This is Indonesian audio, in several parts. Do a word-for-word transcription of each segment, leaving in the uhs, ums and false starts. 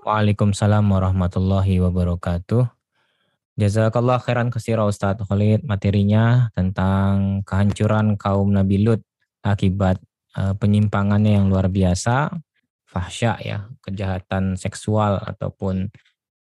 Waalaikumsalam warahmatullahi wabarakatuh. Jazakallah khairan katsira Ustaz Khalid, materinya tentang kehancuran kaum Nabi Lut akibat uh, penyimpangannya yang luar biasa, fahsya ya, kejahatan seksual ataupun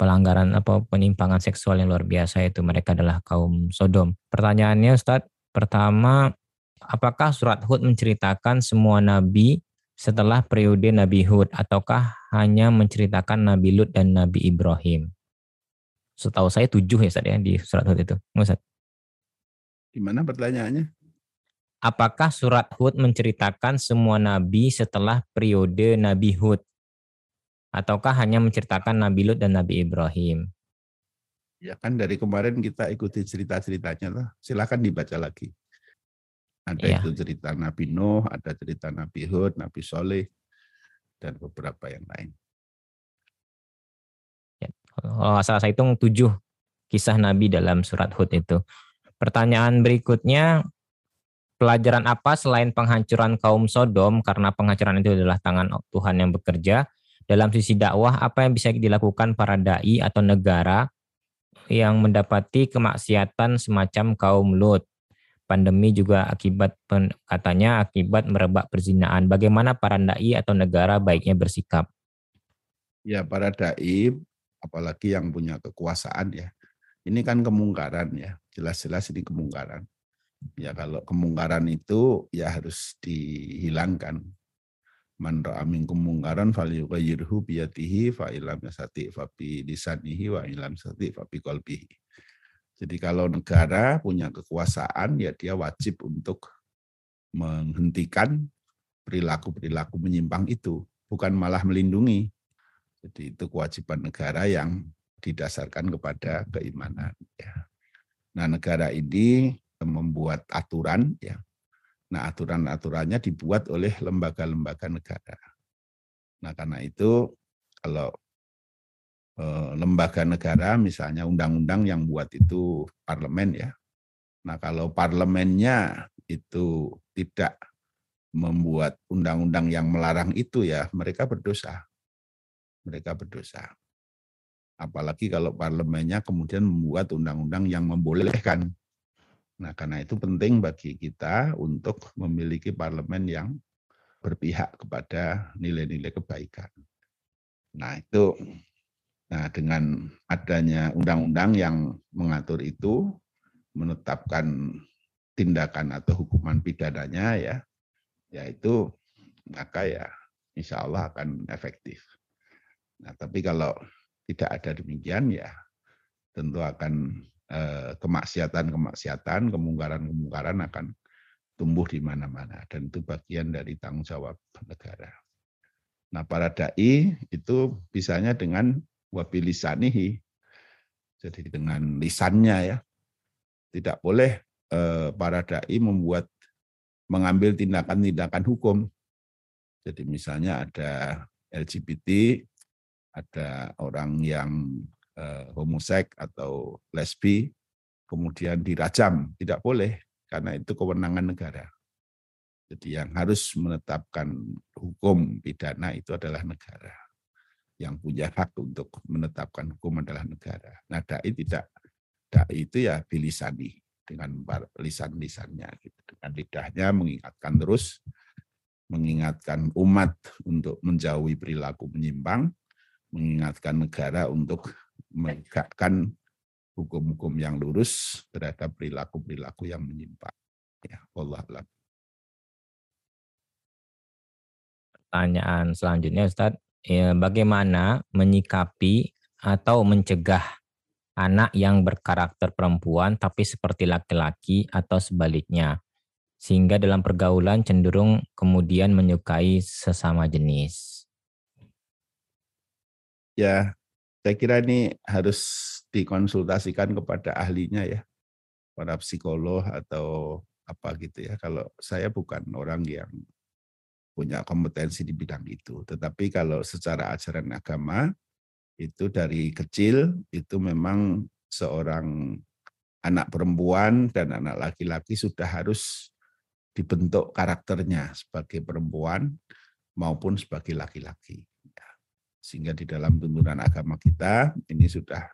pelanggaran apa penyimpangan seksual yang luar biasa itu, mereka adalah kaum Sodom. Pertanyaannya Ustaz, pertama, apakah surat Hud menceritakan semua nabi setelah periode Nabi Hud ataukah hanya menceritakan Nabi Lut dan Nabi Ibrahim? Setahu saya tujuh ya Ustaz ya di surat Hud itu. Ustaz. Gimana pertanyaannya? Apakah surat Hud menceritakan semua nabi setelah periode Nabi Hud ataukah hanya menceritakan Nabi Lut dan Nabi Ibrahim? Ya kan dari kemarin kita ikuti cerita-ceritanya lah. Silakan dibaca lagi. Ada ya. Itu cerita Nabi Nuh, ada cerita Nabi Hud, Nabi Soleh, dan beberapa yang lain. Ya, kalau asal saya hitung tujuh kisah Nabi dalam surat Hud itu. Pertanyaan berikutnya, pelajaran apa selain penghancuran kaum Sodom, karena penghancuran itu adalah tangan Tuhan yang bekerja, dalam sisi dakwah apa yang bisa dilakukan para da'i atau negara yang mendapati kemaksiatan semacam kaum Lut? Pandemi juga akibat katanya akibat merebak perzinaan. Bagaimana para dai atau negara baiknya bersikap? Ya, para dai apalagi yang punya kekuasaan ya. Ini kan kemungkaran ya. Jelas-jelas ini kemungkaran. Ya kalau kemungkaran itu ya harus dihilangkan. Man ra'a minkum mungkaran falyughayyirhu bi yadihi fa illam yastati' fa bi lisanihi wa illam yastati' fa bi qalbihi. Jadi kalau negara punya kekuasaan, ya dia wajib untuk menghentikan perilaku-perilaku menyimpang itu, bukan malah melindungi. Jadi itu kewajiban negara yang didasarkan kepada keimanan. Ya. Nah negara ini membuat aturan, ya. Nah aturan-aturannya dibuat oleh lembaga-lembaga negara. Nah karena itu kalau lembaga negara misalnya undang-undang yang buat itu parlemen ya. Nah kalau parlemennya itu tidak membuat undang-undang yang melarang itu ya mereka berdosa. Mereka berdosa. Apalagi kalau parlemennya kemudian membuat undang-undang yang membolehkan. Nah karena itu penting bagi kita untuk memiliki parlemen yang berpihak kepada nilai-nilai kebaikan. Nah itu Nah, dengan adanya undang-undang yang mengatur itu, menetapkan tindakan atau hukuman pidananya ya, yaitu maka ya insya Allah akan efektif. Nah, tapi kalau tidak ada demikian ya tentu akan eh, kemaksiatan-kemaksiatan, kemungkaran-kemungkaran akan tumbuh di mana-mana dan itu bagian dari tanggung jawab negara. Nah, para dai itu bisanya dengan wabilisanihi, jadi dengan lisannya ya, tidak boleh eh, para dai membuat mengambil tindakan-tindakan hukum. Jadi misalnya ada L G B T, ada orang yang eh, homoseks atau lesbi, kemudian dirajam, tidak boleh karena itu kewenangan negara. Jadi yang harus menetapkan hukum pidana itu adalah negara. Yang punya hak untuk menetapkan hukum adalah negara. Nah, dai tidak, dai itu ya bilisani dengan lisan-lisannya, gitu. Dengan lidahnya mengingatkan terus, mengingatkan umat untuk menjauhi perilaku menyimpang, mengingatkan negara untuk menegakkan hukum-hukum yang lurus terhadap perilaku-perilaku yang menyimpang. Ya, wallahu a'lam. Pertanyaan selanjutnya, Ustaz. Ya, bagaimana menyikapi atau mencegah anak yang berkarakter perempuan tapi seperti laki-laki atau sebaliknya, sehingga dalam pergaulan cenderung kemudian menyukai sesama jenis? Ya, saya kira ini harus dikonsultasikan kepada ahlinya ya, para psikolog atau apa gitu ya. Kalau saya bukan orang yang punya kompetensi di bidang itu. Tetapi kalau secara ajaran agama, itu dari kecil, itu memang seorang anak perempuan dan anak laki-laki sudah harus dibentuk karakternya sebagai perempuan maupun sebagai laki-laki. Sehingga di dalam tuntunan agama kita ini sudah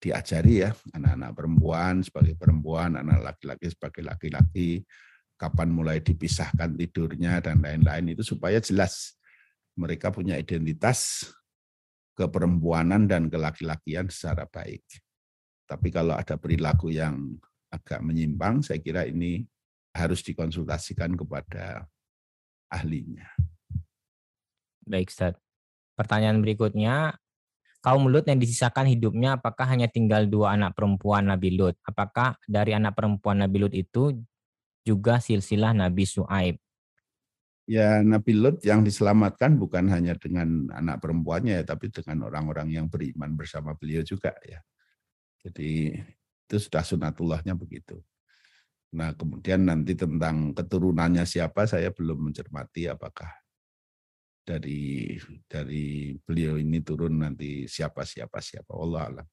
diajari ya, anak-anak perempuan sebagai perempuan, anak laki-laki sebagai laki-laki, kapan mulai dipisahkan tidurnya, dan lain-lain itu supaya jelas mereka punya identitas keperempuanan dan kelaki-lakian secara baik. Tapi kalau ada perilaku yang agak menyimpang, saya kira ini harus dikonsultasikan kepada ahlinya. Baik, Ustaz. Pertanyaan berikutnya, kaum Lut yang disisakan hidupnya apakah hanya tinggal dua anak perempuan Nabi Lut? Apakah dari anak perempuan Nabi Lut itu juga silsilah Nabi Su'aib? Ya, Nabi Lut yang diselamatkan bukan hanya dengan anak perempuannya, tapi dengan orang-orang yang beriman bersama beliau juga ya. Jadi itu sudah sunatullahnya begitu. Nah, kemudian nanti tentang keturunannya siapa saya belum mencermati, apakah dari dari beliau ini turun nanti siapa siapa siapa. Wallahu a'lam.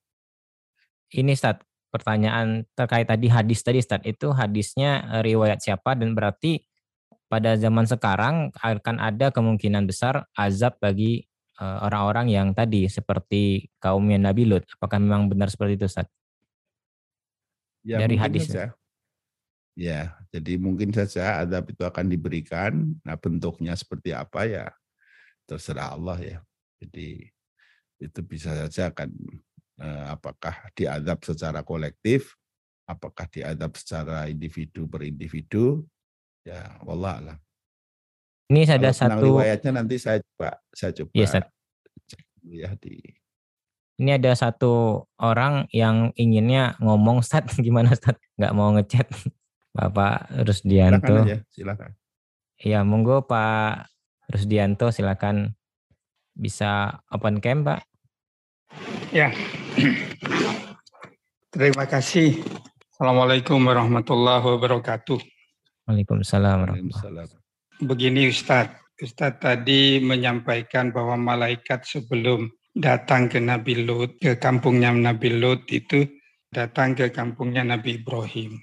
Ini Ustaz, pertanyaan terkait tadi hadis tadi Ustaz, itu hadisnya riwayat siapa, dan berarti pada zaman sekarang akan ada kemungkinan besar azab bagi orang-orang yang tadi seperti kaumnya Nabi Lut. Apakah memang benar seperti itu Ustaz? Ya, dari hadis ya. Ya, jadi mungkin saja azab itu akan diberikan. Nah, bentuknya seperti apa ya terserah Allah ya. Jadi itu bisa saja akan eh, apakah diazab secara kolektif, apakah diazab secara individu per individu. Ya, wallah alam. Ini ada satu riwayatnya, nanti saya coba saya coba. Ya, ya di Ini ada satu orang yang inginnya ngomong, Ustaz, gimana Ustaz? Nggak mau ngechat Bapak Rusdianto. Silakan aja, silakan. Ya, monggo Pak Rusdianto, silakan, bisa open cam, Pak. Ya. Terima kasih. Assalamualaikum warahmatullahi wabarakatuh. Waalaikumsalam warahmatullahi wabarakatuh. Begini Ustaz, Ustaz tadi menyampaikan bahwa malaikat sebelum datang ke Nabi Lut, ke kampungnya Nabi Lut itu datang ke kampungnya Nabi Ibrahim.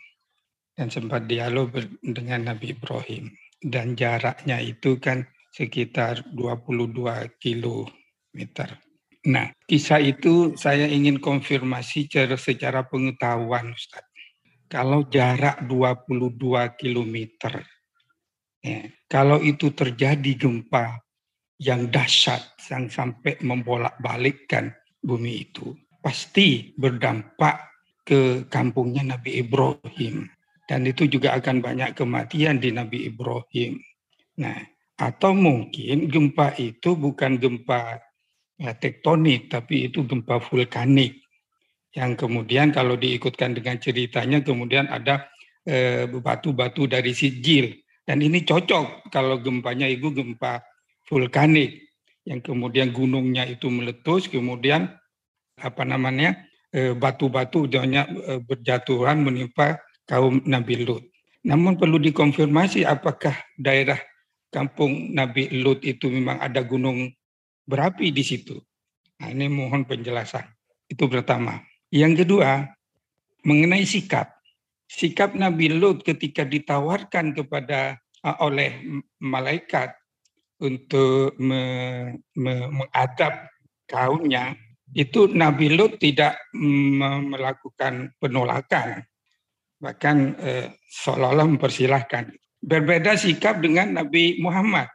Dan sempat dialog dengan Nabi Ibrahim. Dan jaraknya itu kan sekitar dua puluh dua kilometer. Nah, kisah itu saya ingin konfirmasi secara, secara pengetahuan Ustaz. Kalau jarak dua puluh dua kilometer, ya, kalau itu terjadi gempa yang dahsyat, yang sampai membolak-balikkan bumi itu, pasti berdampak ke kampungnya Nabi Ibrahim. Dan itu juga akan banyak kematian di Nabi Ibrahim. Nah, atau mungkin gempa itu bukan gempa ya, tektonik, tapi itu gempa vulkanik. Yang kemudian kalau diikutkan dengan ceritanya, kemudian ada eh, batu-batu dari sijil. Dan ini cocok kalau gempanya itu gempa vulkanik, yang kemudian gunungnya itu meletus, kemudian apa namanya e, batu-batu jadinya e, berjatuhan menimpa kaum Nabi Lut. Namun perlu dikonfirmasi apakah daerah kampung Nabi Lut itu memang ada gunung berapi di situ. Nah, ini mohon penjelasan. Itu pertama. Yang kedua, mengenai sikap. Sikap Nabi Lut ketika ditawarkan kepada oleh malaikat untuk me, me, mengadab kaumnya, itu Nabi Lut tidak me, melakukan penolakan, bahkan eh, seolah-olah mempersilahkan. Berbeda sikap dengan Nabi Muhammad.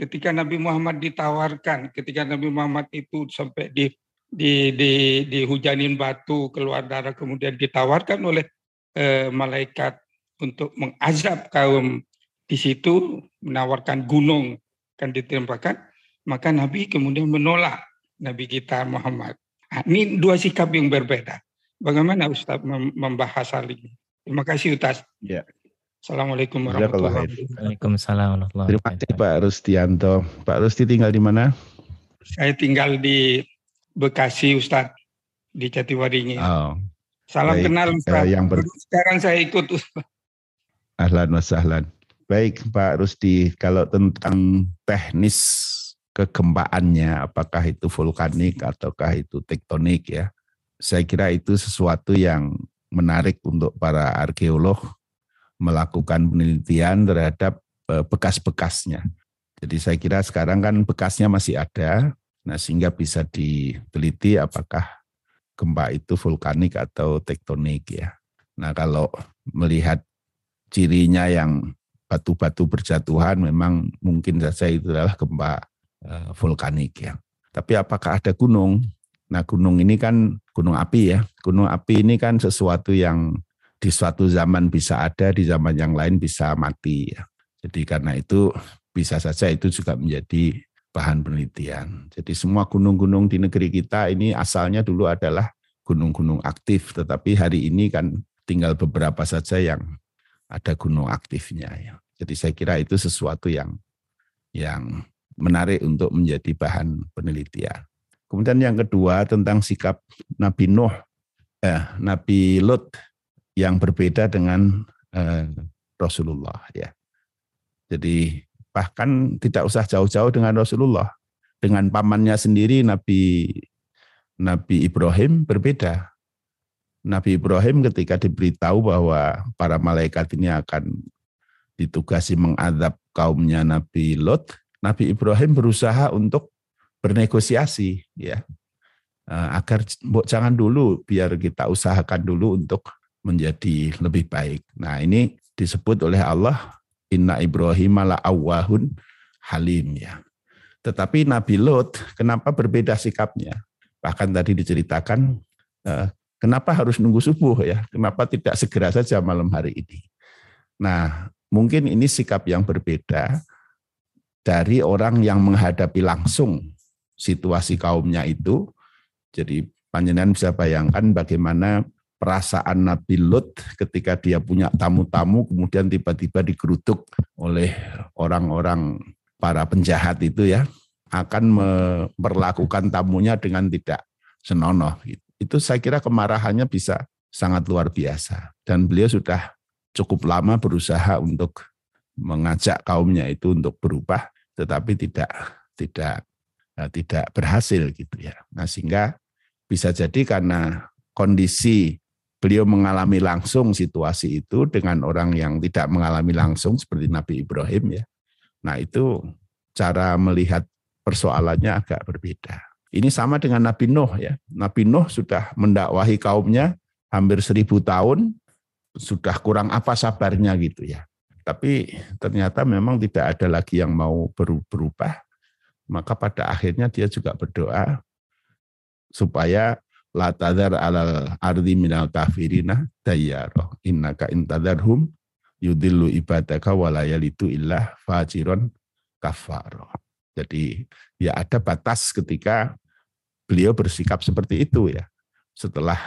Ketika Nabi Muhammad ditawarkan, ketika Nabi Muhammad itu sampai di, di, di, dihujanin batu, keluar darah, kemudian ditawarkan oleh eh, malaikat untuk mengazab kaum di situ, menawarkan gunung kan ditimpakan, maka Nabi kemudian menolak, Nabi kita Muhammad. Nah, ini dua sikap yang berbeda. Bagaimana Ustaz membahas hal ini? Terima kasih Ustaz. Ya. Assalamualaikum warahmatullahi wabarakatuh. Waalaikumsalam warahmatullahi wabarakatuh. Terima kasih Pak Rusdianto. Pak Rusdi tinggal di mana? Saya tinggal di Bekasi Ustaz, di Catiwaringin. Oh. Salam baik. Kenal Ustaz. Eh, yang ber... Sekarang saya ikut Ustaz. Ahlan wa sahlan. Baik Pak Rusdi, kalau tentang teknis kegempaannya, apakah itu vulkanik ataukah itu tektonik ya, saya kira itu sesuatu yang menarik untuk para arkeolog melakukan penelitian terhadap bekas-bekasnya. Jadi saya kira sekarang kan bekasnya masih ada, Nah, sehingga bisa diteliti apakah gempa itu vulkanik atau tektonik ya. Nah, kalau melihat cirinya yang batu-batu berjatuhan, memang mungkin saja itu adalah gempa vulkanik ya. Tapi apakah ada gunung? Nah, gunung ini kan gunung api ya. Gunung api ini kan sesuatu yang di suatu zaman bisa ada, di zaman yang lain bisa mati ya. Jadi karena itu bisa saja itu juga menjadi bahan penelitian. Jadi semua gunung-gunung di negeri kita ini asalnya dulu adalah gunung-gunung aktif, tetapi hari ini kan tinggal beberapa saja yang ada gunung aktifnya ya. Jadi saya kira itu sesuatu yang yang menarik untuk menjadi bahan penelitian. Kemudian yang kedua tentang sikap Nabi Nuh, eh, Nabi Lut yang berbeda dengan eh, Rasulullah ya. Jadi bahkan tidak usah jauh-jauh dengan Rasulullah, dengan pamannya sendiri Nabi Nabi Ibrahim berbeda. Nabi Ibrahim ketika diberitahu bahwa para malaikat ini akan ditugasi mengadab kaumnya Nabi Lut, Nabi Ibrahim berusaha untuk bernegosiasi ya, agar jangan dulu, biar kita usahakan dulu untuk menjadi lebih baik. Nah, ini disebut oleh Allah Inna Ibrahim ala awwahun halim ya. Tetapi Nabi Lut kenapa berbeda sikapnya? Bahkan tadi diceritakan eh, kenapa harus nunggu subuh ya? Kenapa tidak segera saja malam hari ini? Nah, mungkin ini sikap yang berbeda dari orang yang menghadapi langsung situasi kaumnya itu. Jadi panjenengan bisa bayangkan bagaimana perasaan Nabi Lut ketika dia punya tamu-tamu kemudian tiba-tiba digeruduk oleh orang-orang para penjahat itu ya, akan memperlakukan tamunya dengan tidak senonoh. Itu saya kira kemarahannya bisa sangat luar biasa. Dan beliau sudah cukup lama berusaha untuk mengajak kaumnya itu untuk berubah, tetapi tidak tidak tidak berhasil gitu ya. Nah, sehingga bisa jadi karena kondisi beliau mengalami langsung situasi itu dengan orang yang tidak mengalami langsung seperti Nabi Ibrahim ya. Nah, itu cara melihat persoalannya agak berbeda. Ini sama dengan Nabi Nuh ya. Nabi Nuh sudah mendakwahi kaumnya hampir seribu tahun, sudah kurang apa sabarnya gitu ya. Tapi ternyata memang tidak ada lagi yang mau berubah. Maka pada akhirnya dia juga berdoa supaya la tadhar alal ardi minal kafirina dayyara innaka intadharhum yudillu ibadaka walayalitu illah fajiron kafaro. Jadi ya ada batas ketika beliau bersikap seperti itu ya, setelah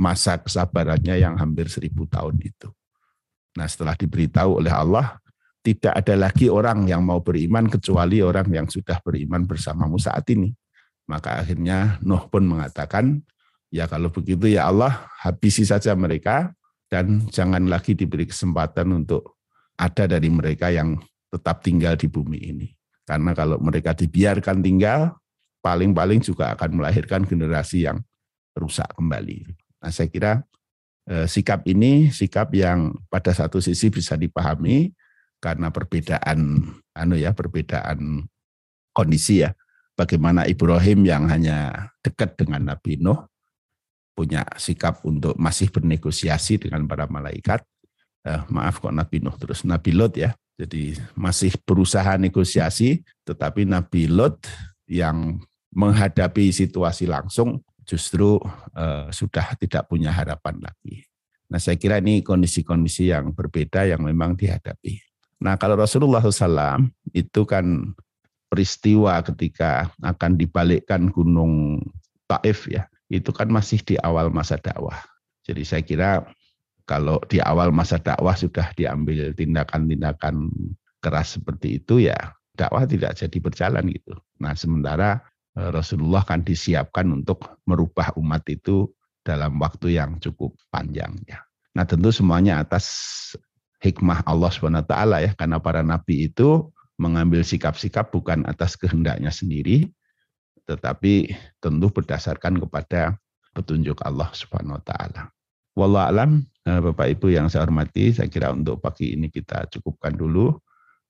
masa kesabarannya yang hampir seribu tahun itu. Nah, setelah diberitahu oleh Allah tidak ada lagi orang yang mau beriman kecuali orang yang sudah beriman bersamamu saat ini. Maka akhirnya Nuh pun mengatakan, ya kalau begitu ya Allah, habisi saja mereka dan jangan lagi diberi kesempatan untuk ada dari mereka yang tetap tinggal di bumi ini. Karena kalau mereka dibiarkan tinggal, paling-paling juga akan melahirkan generasi yang rusak kembali. Nah, saya kira eh, sikap ini sikap yang pada satu sisi bisa dipahami karena perbedaan anu ya, perbedaan kondisi ya. Bagaimana Ibrahim yang hanya dekat dengan Nabi Nuh punya sikap untuk masih bernegosiasi dengan para malaikat. Eh, maaf kok Nabi Nuh terus, Nabi Lut ya. Jadi masih berusaha negosiasi, tetapi Nabi Lut yang menghadapi situasi langsung justru eh, sudah tidak punya harapan lagi. Nah, saya kira ini kondisi-kondisi yang berbeda yang memang dihadapi. Nah, kalau Rasulullah shallallahu alaihi wasallam itu kan peristiwa ketika akan dibalikkan gunung Thaif ya, itu kan masih di awal masa dakwah. Jadi saya kira kalau di awal masa dakwah sudah diambil tindakan-tindakan keras seperti itu ya, dakwah tidak jadi berjalan gitu. Nah, sementara Rasulullah kan disiapkan untuk merubah umat itu dalam waktu yang cukup panjang ya. Nah, tentu semuanya atas hikmah Allah subhanahu wa taala ya, karena para nabi itu mengambil sikap-sikap bukan atas kehendaknya sendiri, tetapi tentu berdasarkan kepada petunjuk Allah Subhanahu wa taala. Wallahu alam. Bapak Ibu yang saya hormati, saya kira untuk pagi ini kita cukupkan dulu.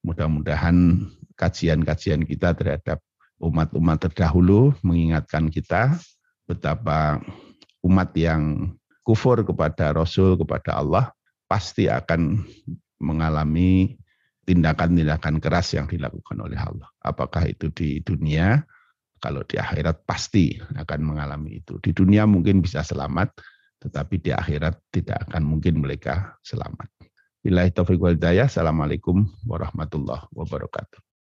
Mudah-mudahan kajian-kajian kita terhadap umat-umat terdahulu mengingatkan kita betapa umat yang kufur kepada Rasul, kepada Allah, pasti akan mengalami tindakan-tindakan keras yang dilakukan oleh Allah. Apakah itu di dunia, kalau di akhirat pasti akan mengalami itu. Di dunia mungkin bisa selamat, tetapi di akhirat tidak akan mungkin mereka selamat. Billahi taufiq wal hidayah. Assalamualaikum warahmatullahi wabarakatuh.